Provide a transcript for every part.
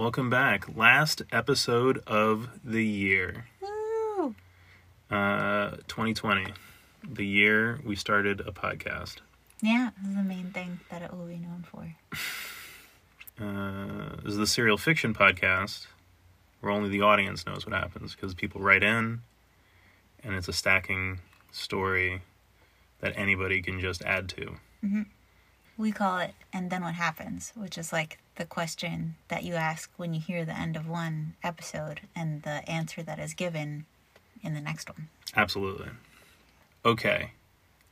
Welcome back. Last episode of the year. Woo! 2020. The year we started a podcast. Yeah, this is the main thing that it will be known for. This is the Serial Fiction Podcast, where only the audience knows what happens, because people write in, and it's a stacking story that anybody can just add to. Mm-hmm. We call it And Then What Happens, which is like the question that you ask when you hear the end of one episode and the answer that is given in the next one. Absolutely. Okay.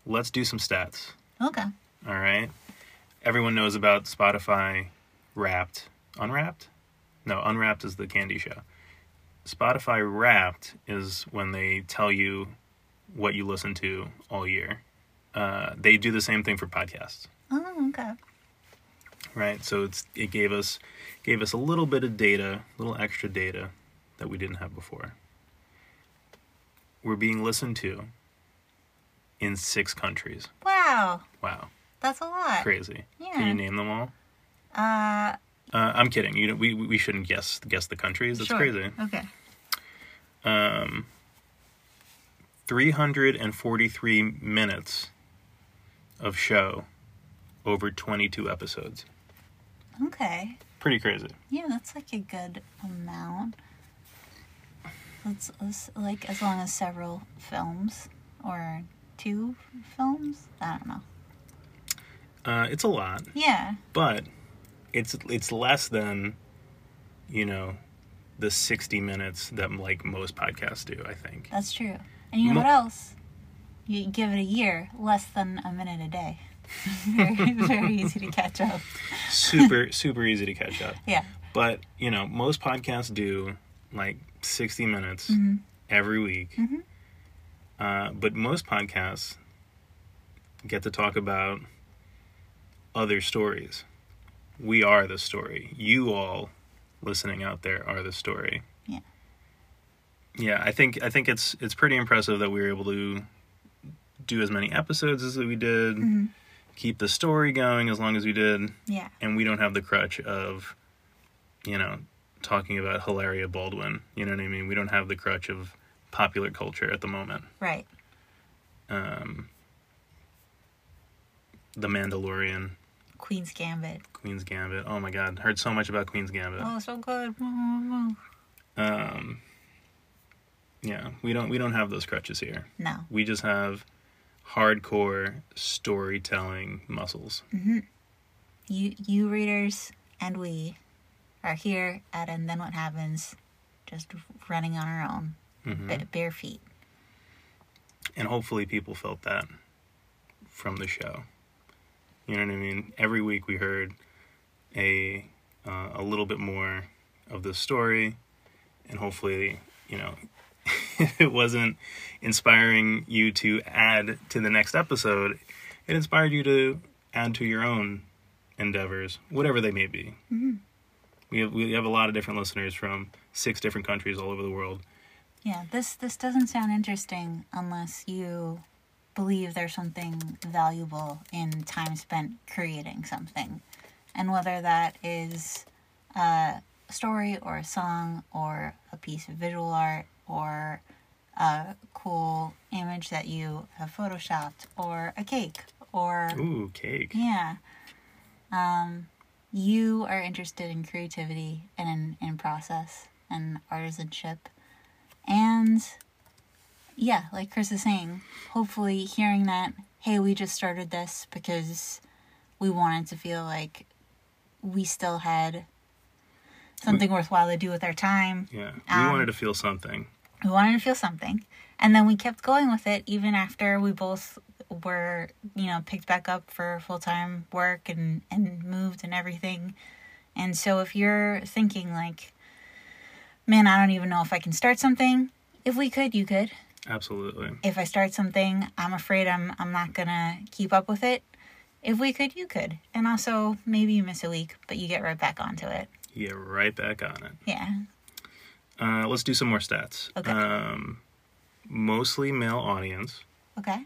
Let's do some stats. Okay. All right. Everyone knows about Spotify Wrapped. Unwrapped? No, Unwrapped is the candy show. Spotify Wrapped is when they tell you what you listen to all year. They do the same thing for podcasts. Oh, okay. Right, so it gave us a little bit of data, a little extra data that we didn't have before. We're being listened to in 6 countries. Wow. That's a lot. Crazy. Yeah. Can you name them all? I'm kidding. You know, we shouldn't guess the countries. That's crazy. Okay. 343 minutes of show. Over 22 episodes. Okay. Pretty crazy. Yeah, that's like a good amount. That's like as long as several films or 2 films. I don't know. It's a lot. Yeah. But it's less than, you know, the 60 minutes that like most podcasts do. I think. That's true. And you know what else? You give it a year, less than a minute a day. Very, very easy to catch up. Super easy to catch up. Yeah. But, you know, most podcasts do, like, 60 minutes mm-hmm. every week. Mm-hmm. But most podcasts get to talk about other stories. We are the story. You all listening out there are the story. Yeah. Yeah, I think it's pretty impressive that we were able to do as many episodes as we did. Mm-hmm. Keep the story going as long as we did. Yeah. And we don't have the crutch of, you know, talking about Hilaria Baldwin. You know what I mean? We don't have the crutch of popular culture at the moment. Right. The Mandalorian. Queen's Gambit. Oh, my God. Heard so much about Queen's Gambit. Oh, so good. Yeah, we don't have those crutches here. No. We just have hardcore storytelling muscles. Mm-hmm. You readers and we are here at And Then What Happens, just running on our own, mm-hmm. bare feet. And hopefully people felt that from the show. You know what I mean? Every week we heard a little bit more of the story, and hopefully, you know, it wasn't inspiring you to add to the next episode. It inspired you to add to your own endeavors, whatever they may be. Mm-hmm. We have a lot of different listeners from 6 different countries all over the world. Yeah, this doesn't sound interesting unless you believe there's something valuable in time spent creating something. And whether that is a story or a song or a piece of visual art, or a cool image that you have photoshopped, or a cake, or... Ooh, cake. Yeah. You are interested in creativity and in process and artisanship. And, yeah, like Chris is saying, hopefully hearing that, hey, we just started this because we wanted to feel like we still had something worthwhile to do with our time. Yeah, we wanted to feel something. We wanted to feel something. And then we kept going with it even after we both were, you know, picked back up for full-time work and moved and everything. And so if you're thinking like, man, I don't even know if I can start something. If we could, you could. Absolutely. If I start something, I'm afraid I'm not going to keep up with it. If we could, you could. And also, maybe you miss a week, but you get right back onto it. You get right back on it. Yeah. Let's do some more stats. Okay. Mostly male audience. Okay.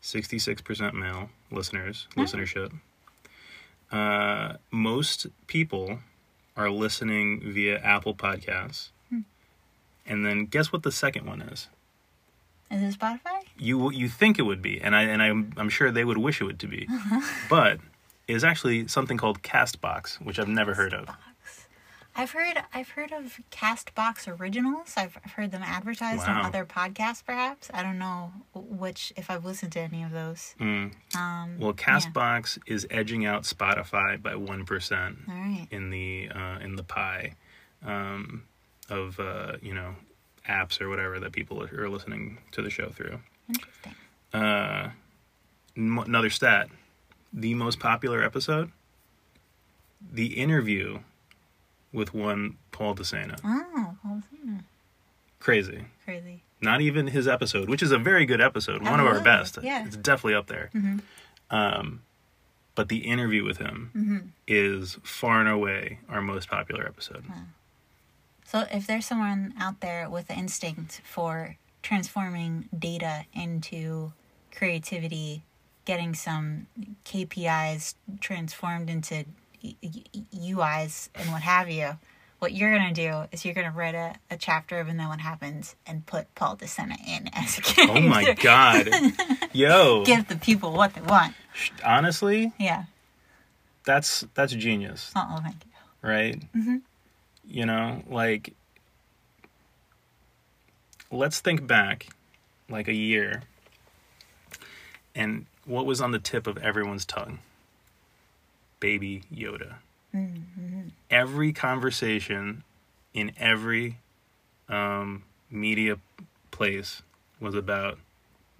66% male listenership. Most people are listening via Apple Podcasts. And then guess what the second one is? Is it Spotify? You think it would be, and I'm sure they would wish it would to be. But it's actually something called Castbox, which I've never heard of. I've heard of Castbox Originals. I've heard them advertised on other podcasts, perhaps. I don't know which, if I've listened to any of those. Well, Castbox is edging out Spotify by 1% in the pie of apps or whatever that people are listening to the show through. Interesting. Another stat: the most popular episode, the interview with one Paul DeSena. Oh, Paul DeSena. Crazy. Not even his episode, which is a very good episode, one of our best. Yeah. It's definitely up there. Mm-hmm. But the interview with him is far and away our most popular episode. Wow. So if there's someone out there with the instinct for transforming data into creativity, getting some KPIs transformed into UIs and what have you, what you're going to do is you're going to write a chapter of And Then What Happens and put Paul DeSena in as a character. Oh my God. Yo. Give the people what they want. Honestly? Yeah. That's genius. Oh, thank you. Right? Mm-hmm. You know, like, let's think back, like, a year, and what was on the tip of everyone's tongue? Baby Yoda. Mm-hmm. Every conversation in every media place was about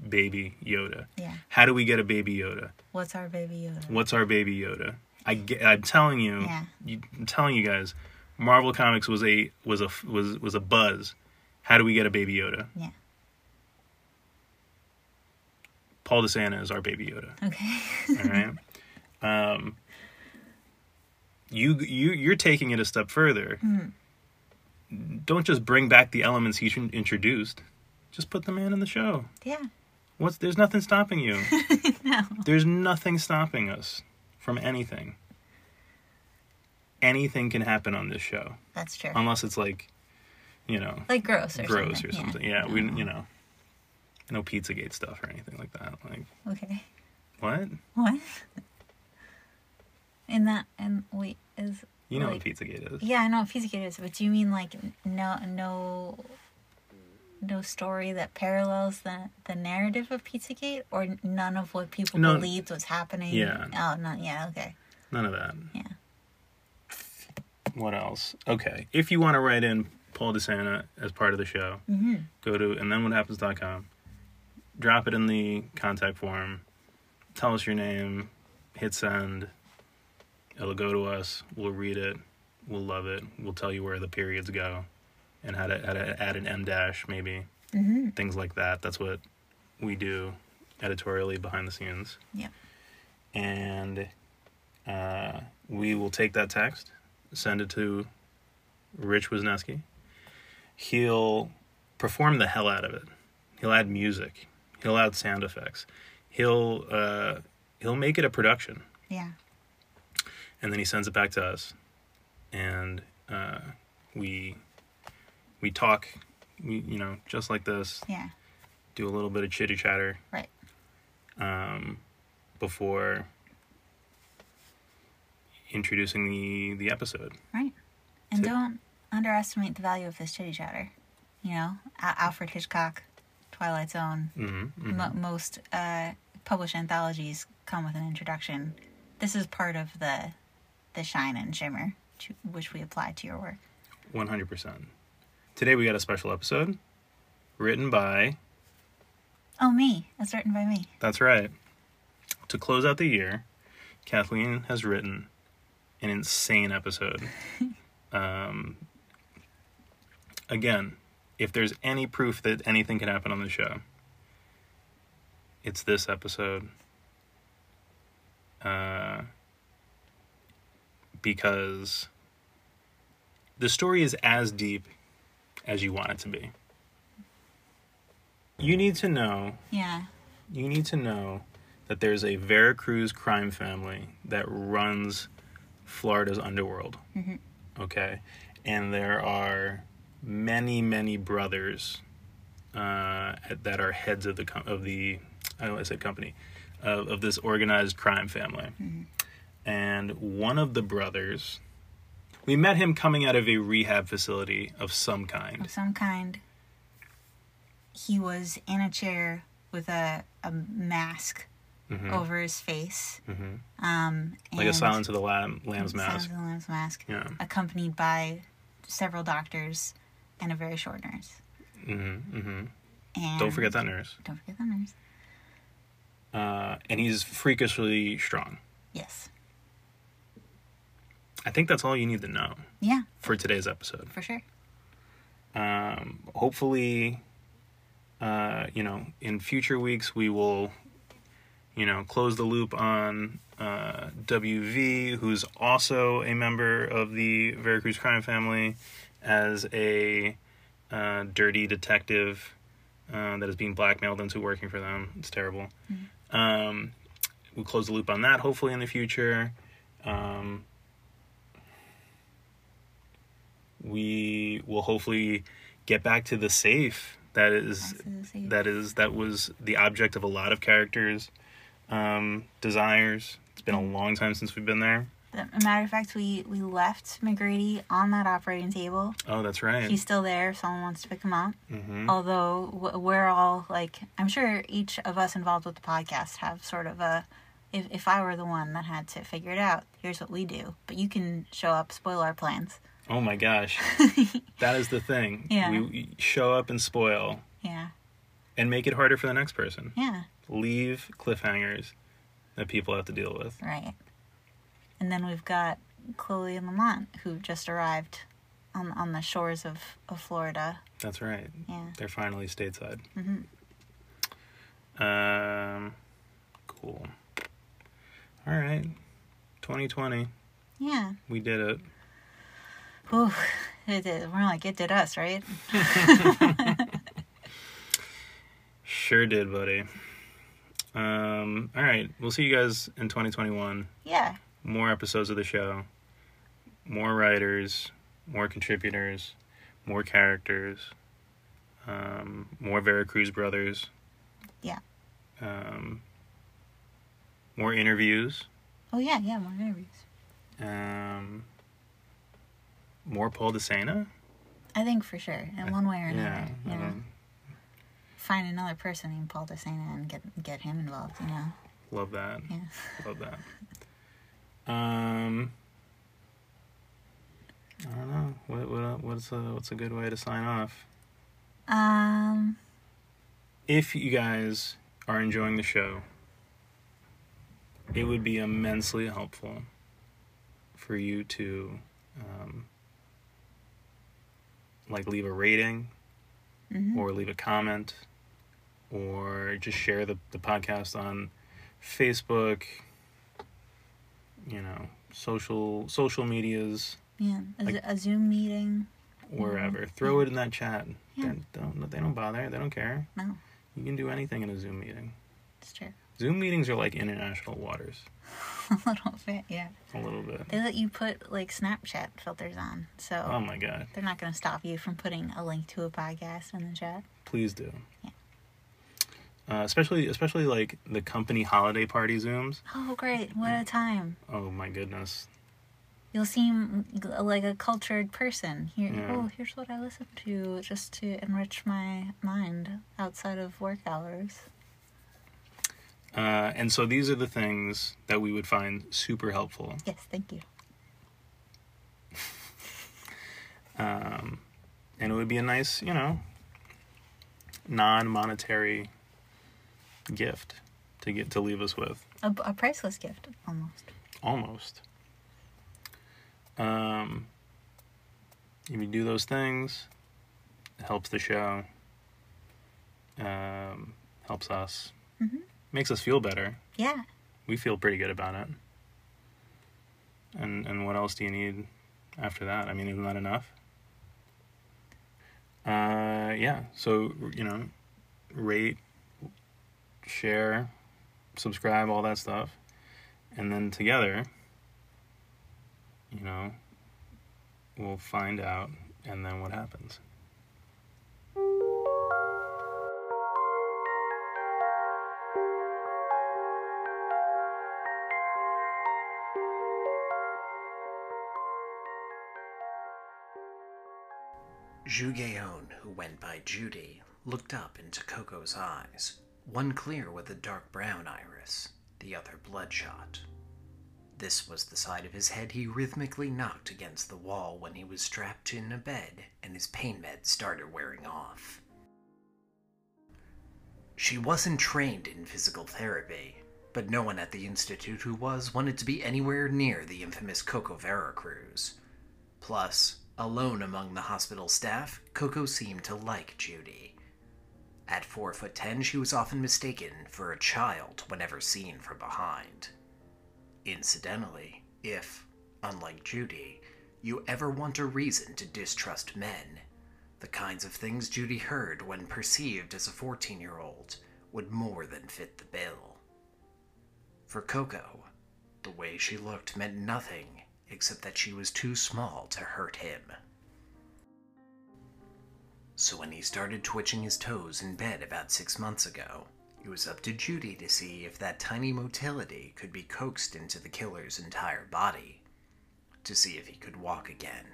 Baby Yoda. Yeah. How do we get a Baby Yoda? What's our Baby Yoda? I'm telling you, I'm telling you guys, Marvel Comics was a buzz. How do we get a Baby Yoda? Yeah. Paul DeSena is our Baby Yoda. Okay. All right. You're taking it a step further. Mm-hmm. Don't just bring back the elements he introduced. Just put the man in the show. Yeah. There's nothing stopping you. No. There's nothing stopping us from anything. Anything can happen on this show. That's true. Unless it's like gross or something. Yeah, no. No Pizzagate stuff or anything like that. Like, okay. What? What Pizzagate is. Yeah, I know what Pizzagate is, but do you mean like no story that parallels the narrative of Pizzagate, or none of what people believed was happening? Yeah. Oh, okay. None of that. Yeah. What else? Okay. If you want to write in Paul DeSena as part of the show, go to andthenwhathappens.com. Drop it in the contact form. Tell us your name. Hit send. It'll go to us. We'll read it. We'll love it. We'll tell you where the periods go and how to add an M-dash maybe. Mm-hmm. Things like that. That's what we do editorially behind the scenes. Yeah. And we will take that text, send it to Rich Wisniewski. He'll perform the hell out of it. He'll add music. He'll add sound effects. He'll make it a production. Yeah. And then he sends it back to us, and we talk. We just like this. Yeah. Do a little bit of chitty chatter. Right. Before introducing the episode. Right. And don't underestimate the value of this chitty chatter. Alfred Hitchcock, Twilight Zone, most published anthologies come with an introduction. This is part of the shine and shimmer which we apply to your work. 100%. Today we got a special episode written by... Oh, me. It's written by me. That's right. To close out the year, Kathleen has written an insane episode. Again, if there's any proof that anything can happen on the show, it's this episode. Because the story is as deep as you want it to be. You need to know. Yeah. You need to know that there's a Veracruz crime family that runs Florida's underworld. Mm-hmm. okay? And there are many brothers that are heads of the I don't want to say company, of this organized crime family. Mm-hmm. And one of the brothers, we met him coming out of a rehab facility of some kind. He was in a chair with a mask mm-hmm. over his face. Mm-hmm. Like a Silence of the Lambs mask. Silence of the Lambs mask. Yeah. Accompanied by several doctors and a very short nurse. Mm-hmm. Mm-hmm. And don't forget that nurse. And he's freakishly strong. Yes. I think that's all you need to know. Yeah. For today's episode. For sure. Hopefully, in future weeks, we will, close the loop on WV, who's also a member of the Veracruz crime family, as a dirty detective that is being blackmailed into working for them. It's terrible. Mm-hmm. We'll close the loop on that, hopefully, in the future. We will hopefully get back to the safe that was the object of a lot of characters' desires. It's been a long time since we've been there. As a matter of fact, we left McGrady on that operating table. Oh, that's right. He's still there if someone wants to pick him up. Mm-hmm. Although we're all, I'm sure each of us involved with the podcast have sort of a, if I were the one that had to figure it out, here's what we do. But you can show up, spoil our plans. Oh my gosh. That is the thing. Yeah. We show up and spoil. Yeah. And make it harder for the next person. Yeah. Leave cliffhangers that people have to deal with. Right. And then we've got Chloe and Lamont, who just arrived on the shores of Florida. That's right. Yeah. They're finally stateside. Mm-hmm. Cool. All right. 2020. Yeah. We did it. Ooh, it did us, right? Sure did, buddy. All right. We'll see you guys in 2021. Yeah. More episodes of the show. More writers. More contributors. More characters. More Veracruz brothers. Yeah. More interviews. Oh, yeah, more interviews. More Paul DeSena? I think for sure, in one way or another. Yeah. Find another person named Paul DeSena and get him involved, Love that. Yeah. Love that. I don't know. What's a good way to sign off? If you guys are enjoying the show, it would be immensely helpful for you to leave a rating mm-hmm. or leave a comment or just share the podcast on Facebook, social medias. Yeah, a Zoom meeting. Wherever. Mm-hmm. Throw it in that chat. Yeah. They don't bother. They don't care. No. You can do anything in a Zoom meeting. It's true. Zoom meetings are like international waters. A little bit, yeah. A little bit. They let you put, Snapchat filters on, so... Oh, my God. They're not going to stop you from putting a link to a podcast in the chat. Please do. Yeah. Especially, the company holiday party Zooms. Oh, great. What a time. Oh, my goodness. You'll seem like a cultured person. Here's what I listen to just to enrich my mind outside of work hours. And so these are the things that we would find super helpful. Yes, thank you. And it would be a nice, non-monetary gift to get to leave us with. A priceless gift, almost. Almost. If you do those things, it helps the show. Helps us. Mm-hmm. Makes us feel better. Yeah. We feel pretty good about it. And what else do you need after that? I mean, isn't that enough? Yeah. So, rate, share, subscribe, all that stuff. And then together, We'll find out, and then what happens. Jugeon, who went by Judy, looked up into Coco's eyes, one clear with a dark brown iris, the other bloodshot. This was the side of his head he rhythmically knocked against the wall when he was strapped in a bed and his pain meds started wearing off. She wasn't trained in physical therapy, but no one at the institute who was wanted to be anywhere near the infamous Coco Veracruz. Plus, alone among the hospital staff, Coco seemed to like Judy. At 4'10", she was often mistaken for a child whenever seen from behind. Incidentally, if, unlike Judy, you ever want a reason to distrust men, the kinds of things Judy heard when perceived as a 14-year-old would more than fit the bill. For Coco, the way she looked meant nothing except that she was too small to hurt him. So when he started twitching his toes in bed about 6 months ago, it was up to Judy to see if that tiny motility could be coaxed into the killer's entire body, to see if he could walk again.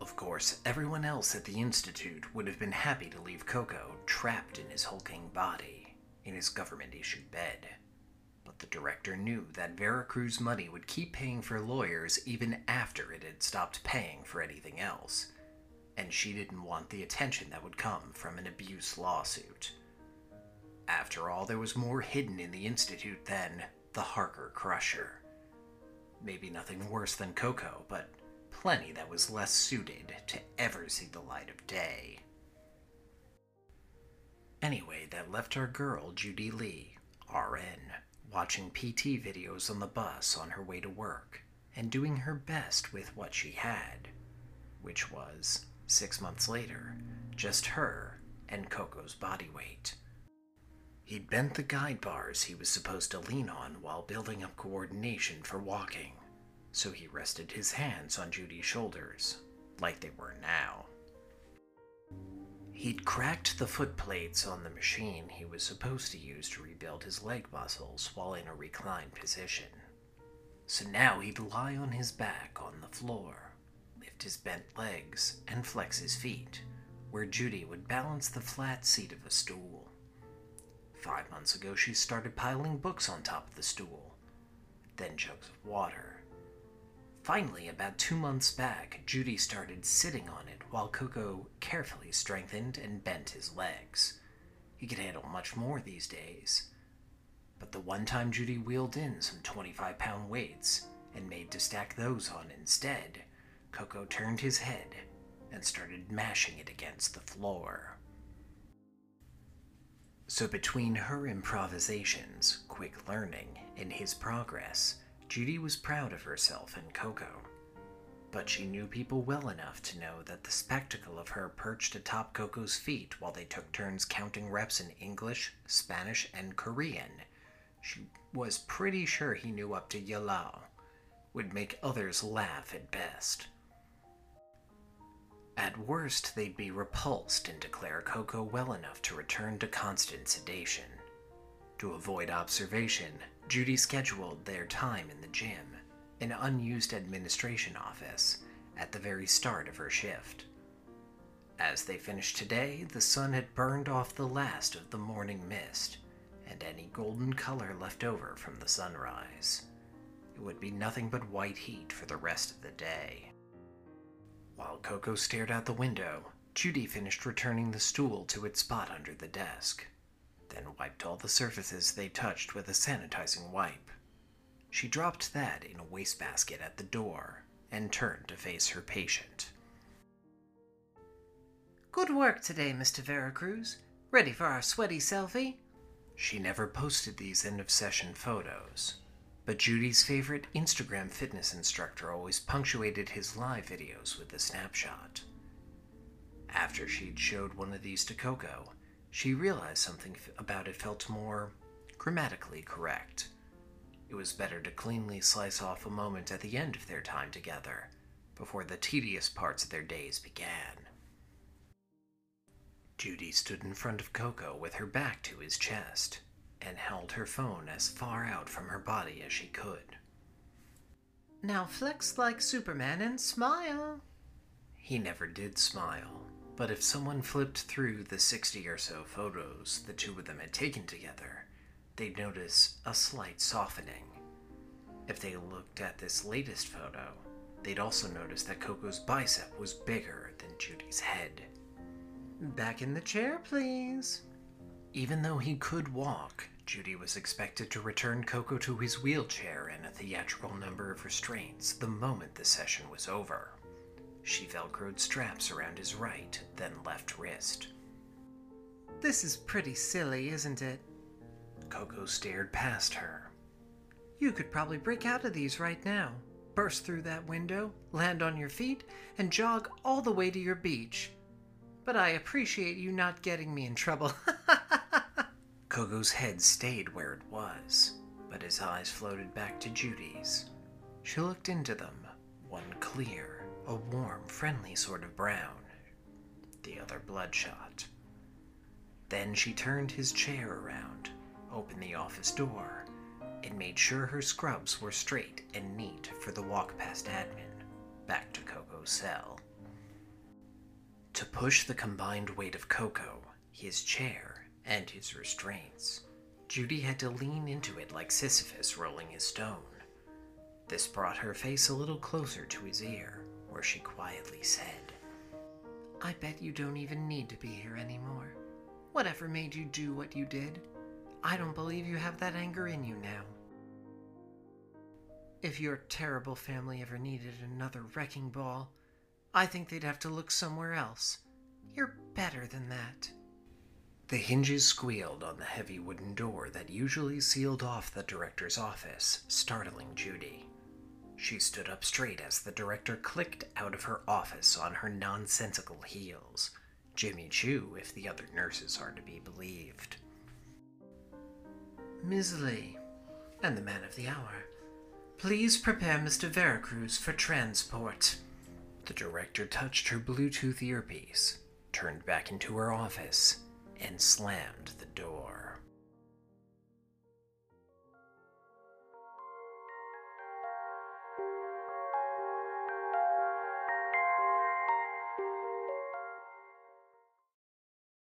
Of course, everyone else at the Institute would have been happy to leave Coco trapped in his hulking body, in his government-issued bed. But the director knew that Veracruz money would keep paying for lawyers even after it had stopped paying for anything else, and she didn't want the attention that would come from an abuse lawsuit. After all, there was more hidden in the Institute than the Harker Crusher. Maybe nothing worse than Coco, but plenty that was less suited to ever see the light of day. Anyway, that left our girl, Judy Lee, RN, watching PT videos on the bus on her way to work, and doing her best with what she had, which was, 6 months later, just her and Coco's body weight. He'd bent the guide bars he was supposed to lean on while building up coordination for walking, so he rested his hands on Judy's shoulders, like they were now. He'd cracked the foot plates on the machine he was supposed to use to rebuild his leg muscles while in a reclined position. So now he'd lie on his back on the floor, lift his bent legs, and flex his feet, where Judy would balance the flat seat of a stool. 5 months ago, she started piling books on top of the stool, then jugs of water. Finally, about 2 months back, Judy started sitting on it while Coco carefully strengthened and bent his legs. He could handle much more these days. But the one time Judy wheeled in some 25-pound weights and made to stack those on instead, Coco turned his head and started mashing it against the floor. So between her improvisations, quick learning, and his progress, Judy was proud of herself and Coco. But she knew people well enough to know that the spectacle of her perched atop Coco's feet while they took turns counting reps in English, Spanish, and Korean, she was pretty sure he knew up to Yalao, would make others laugh at best. At worst, they'd be repulsed and declare Coco well enough to return to constant sedation. To avoid observation, Judy scheduled their time in the gym, an unused administration office, at the very start of her shift. As they finished today, the sun had burned off the last of the morning mist, and any golden color left over from the sunrise. It would be nothing but white heat for the rest of the day. While Coco stared out the window, Judy finished returning the stool to its spot under the desk, then wiped all the surfaces they touched with a sanitizing wipe. She dropped that in a wastebasket at the door and turned to face her patient. "Good work today, Mr. Veracruz. Ready for our sweaty selfie?" She never posted these end-of-session photos, but Judy's favorite Instagram fitness instructor always punctuated his live videos with a snapshot. After she'd showed one of these to Coco, she realized something about it felt more grammatically correct. It was better to cleanly slice off a moment at the end of their time together, before the tedious parts of their days began. Judy stood in front of Coco with her back to his chest and held her phone as far out from her body as she could. "Now flex like Superman and smile." He never did smile, but if someone flipped through the 60 or so photos the two of them had taken together, they'd notice a slight softening. If they looked at this latest photo, they'd also notice that Coco's bicep was bigger than Judy's head. "Back in the chair, please." Even though he could walk, Judy was expected to return Coco to his wheelchair in a theatrical number of restraints the moment the session was over. She velcroed straps around his right, then left wrist. "This is pretty silly, isn't it?" Coco stared past her. "You could probably break out of these right now, burst through that window, land on your feet, and jog all the way to your beach. But I appreciate you not getting me in trouble." Coco's head stayed where it was, but his eyes floated back to Judy's. She looked into them, one clear, a warm, friendly sort of brown, the other bloodshot. Then she turned his chair around, opened the office door, and made sure her scrubs were straight and neat for the walk past admin, back to Coco's cell. To push the combined weight of Coco, his chair, and his restraints, Judy had to lean into it like Sisyphus rolling his stone. This brought her face a little closer to his ear, where she quietly said, "I bet you don't even need to be here anymore. Whatever made you do what you did, I don't believe you have that anger in you now. If your terrible family ever needed another wrecking ball, I think they'd have to look somewhere else. You're better than that." The hinges squealed on the heavy wooden door that usually sealed off the director's office, startling Judy. She stood up straight as the director clicked out of her office on her nonsensical heels. Jimmy Choo, if the other nurses are to be believed. "Ms. Lee, and the man of the hour, please prepare Mr. Veracruz for transport." The director touched her Bluetooth earpiece, turned back into her office, and slammed the door.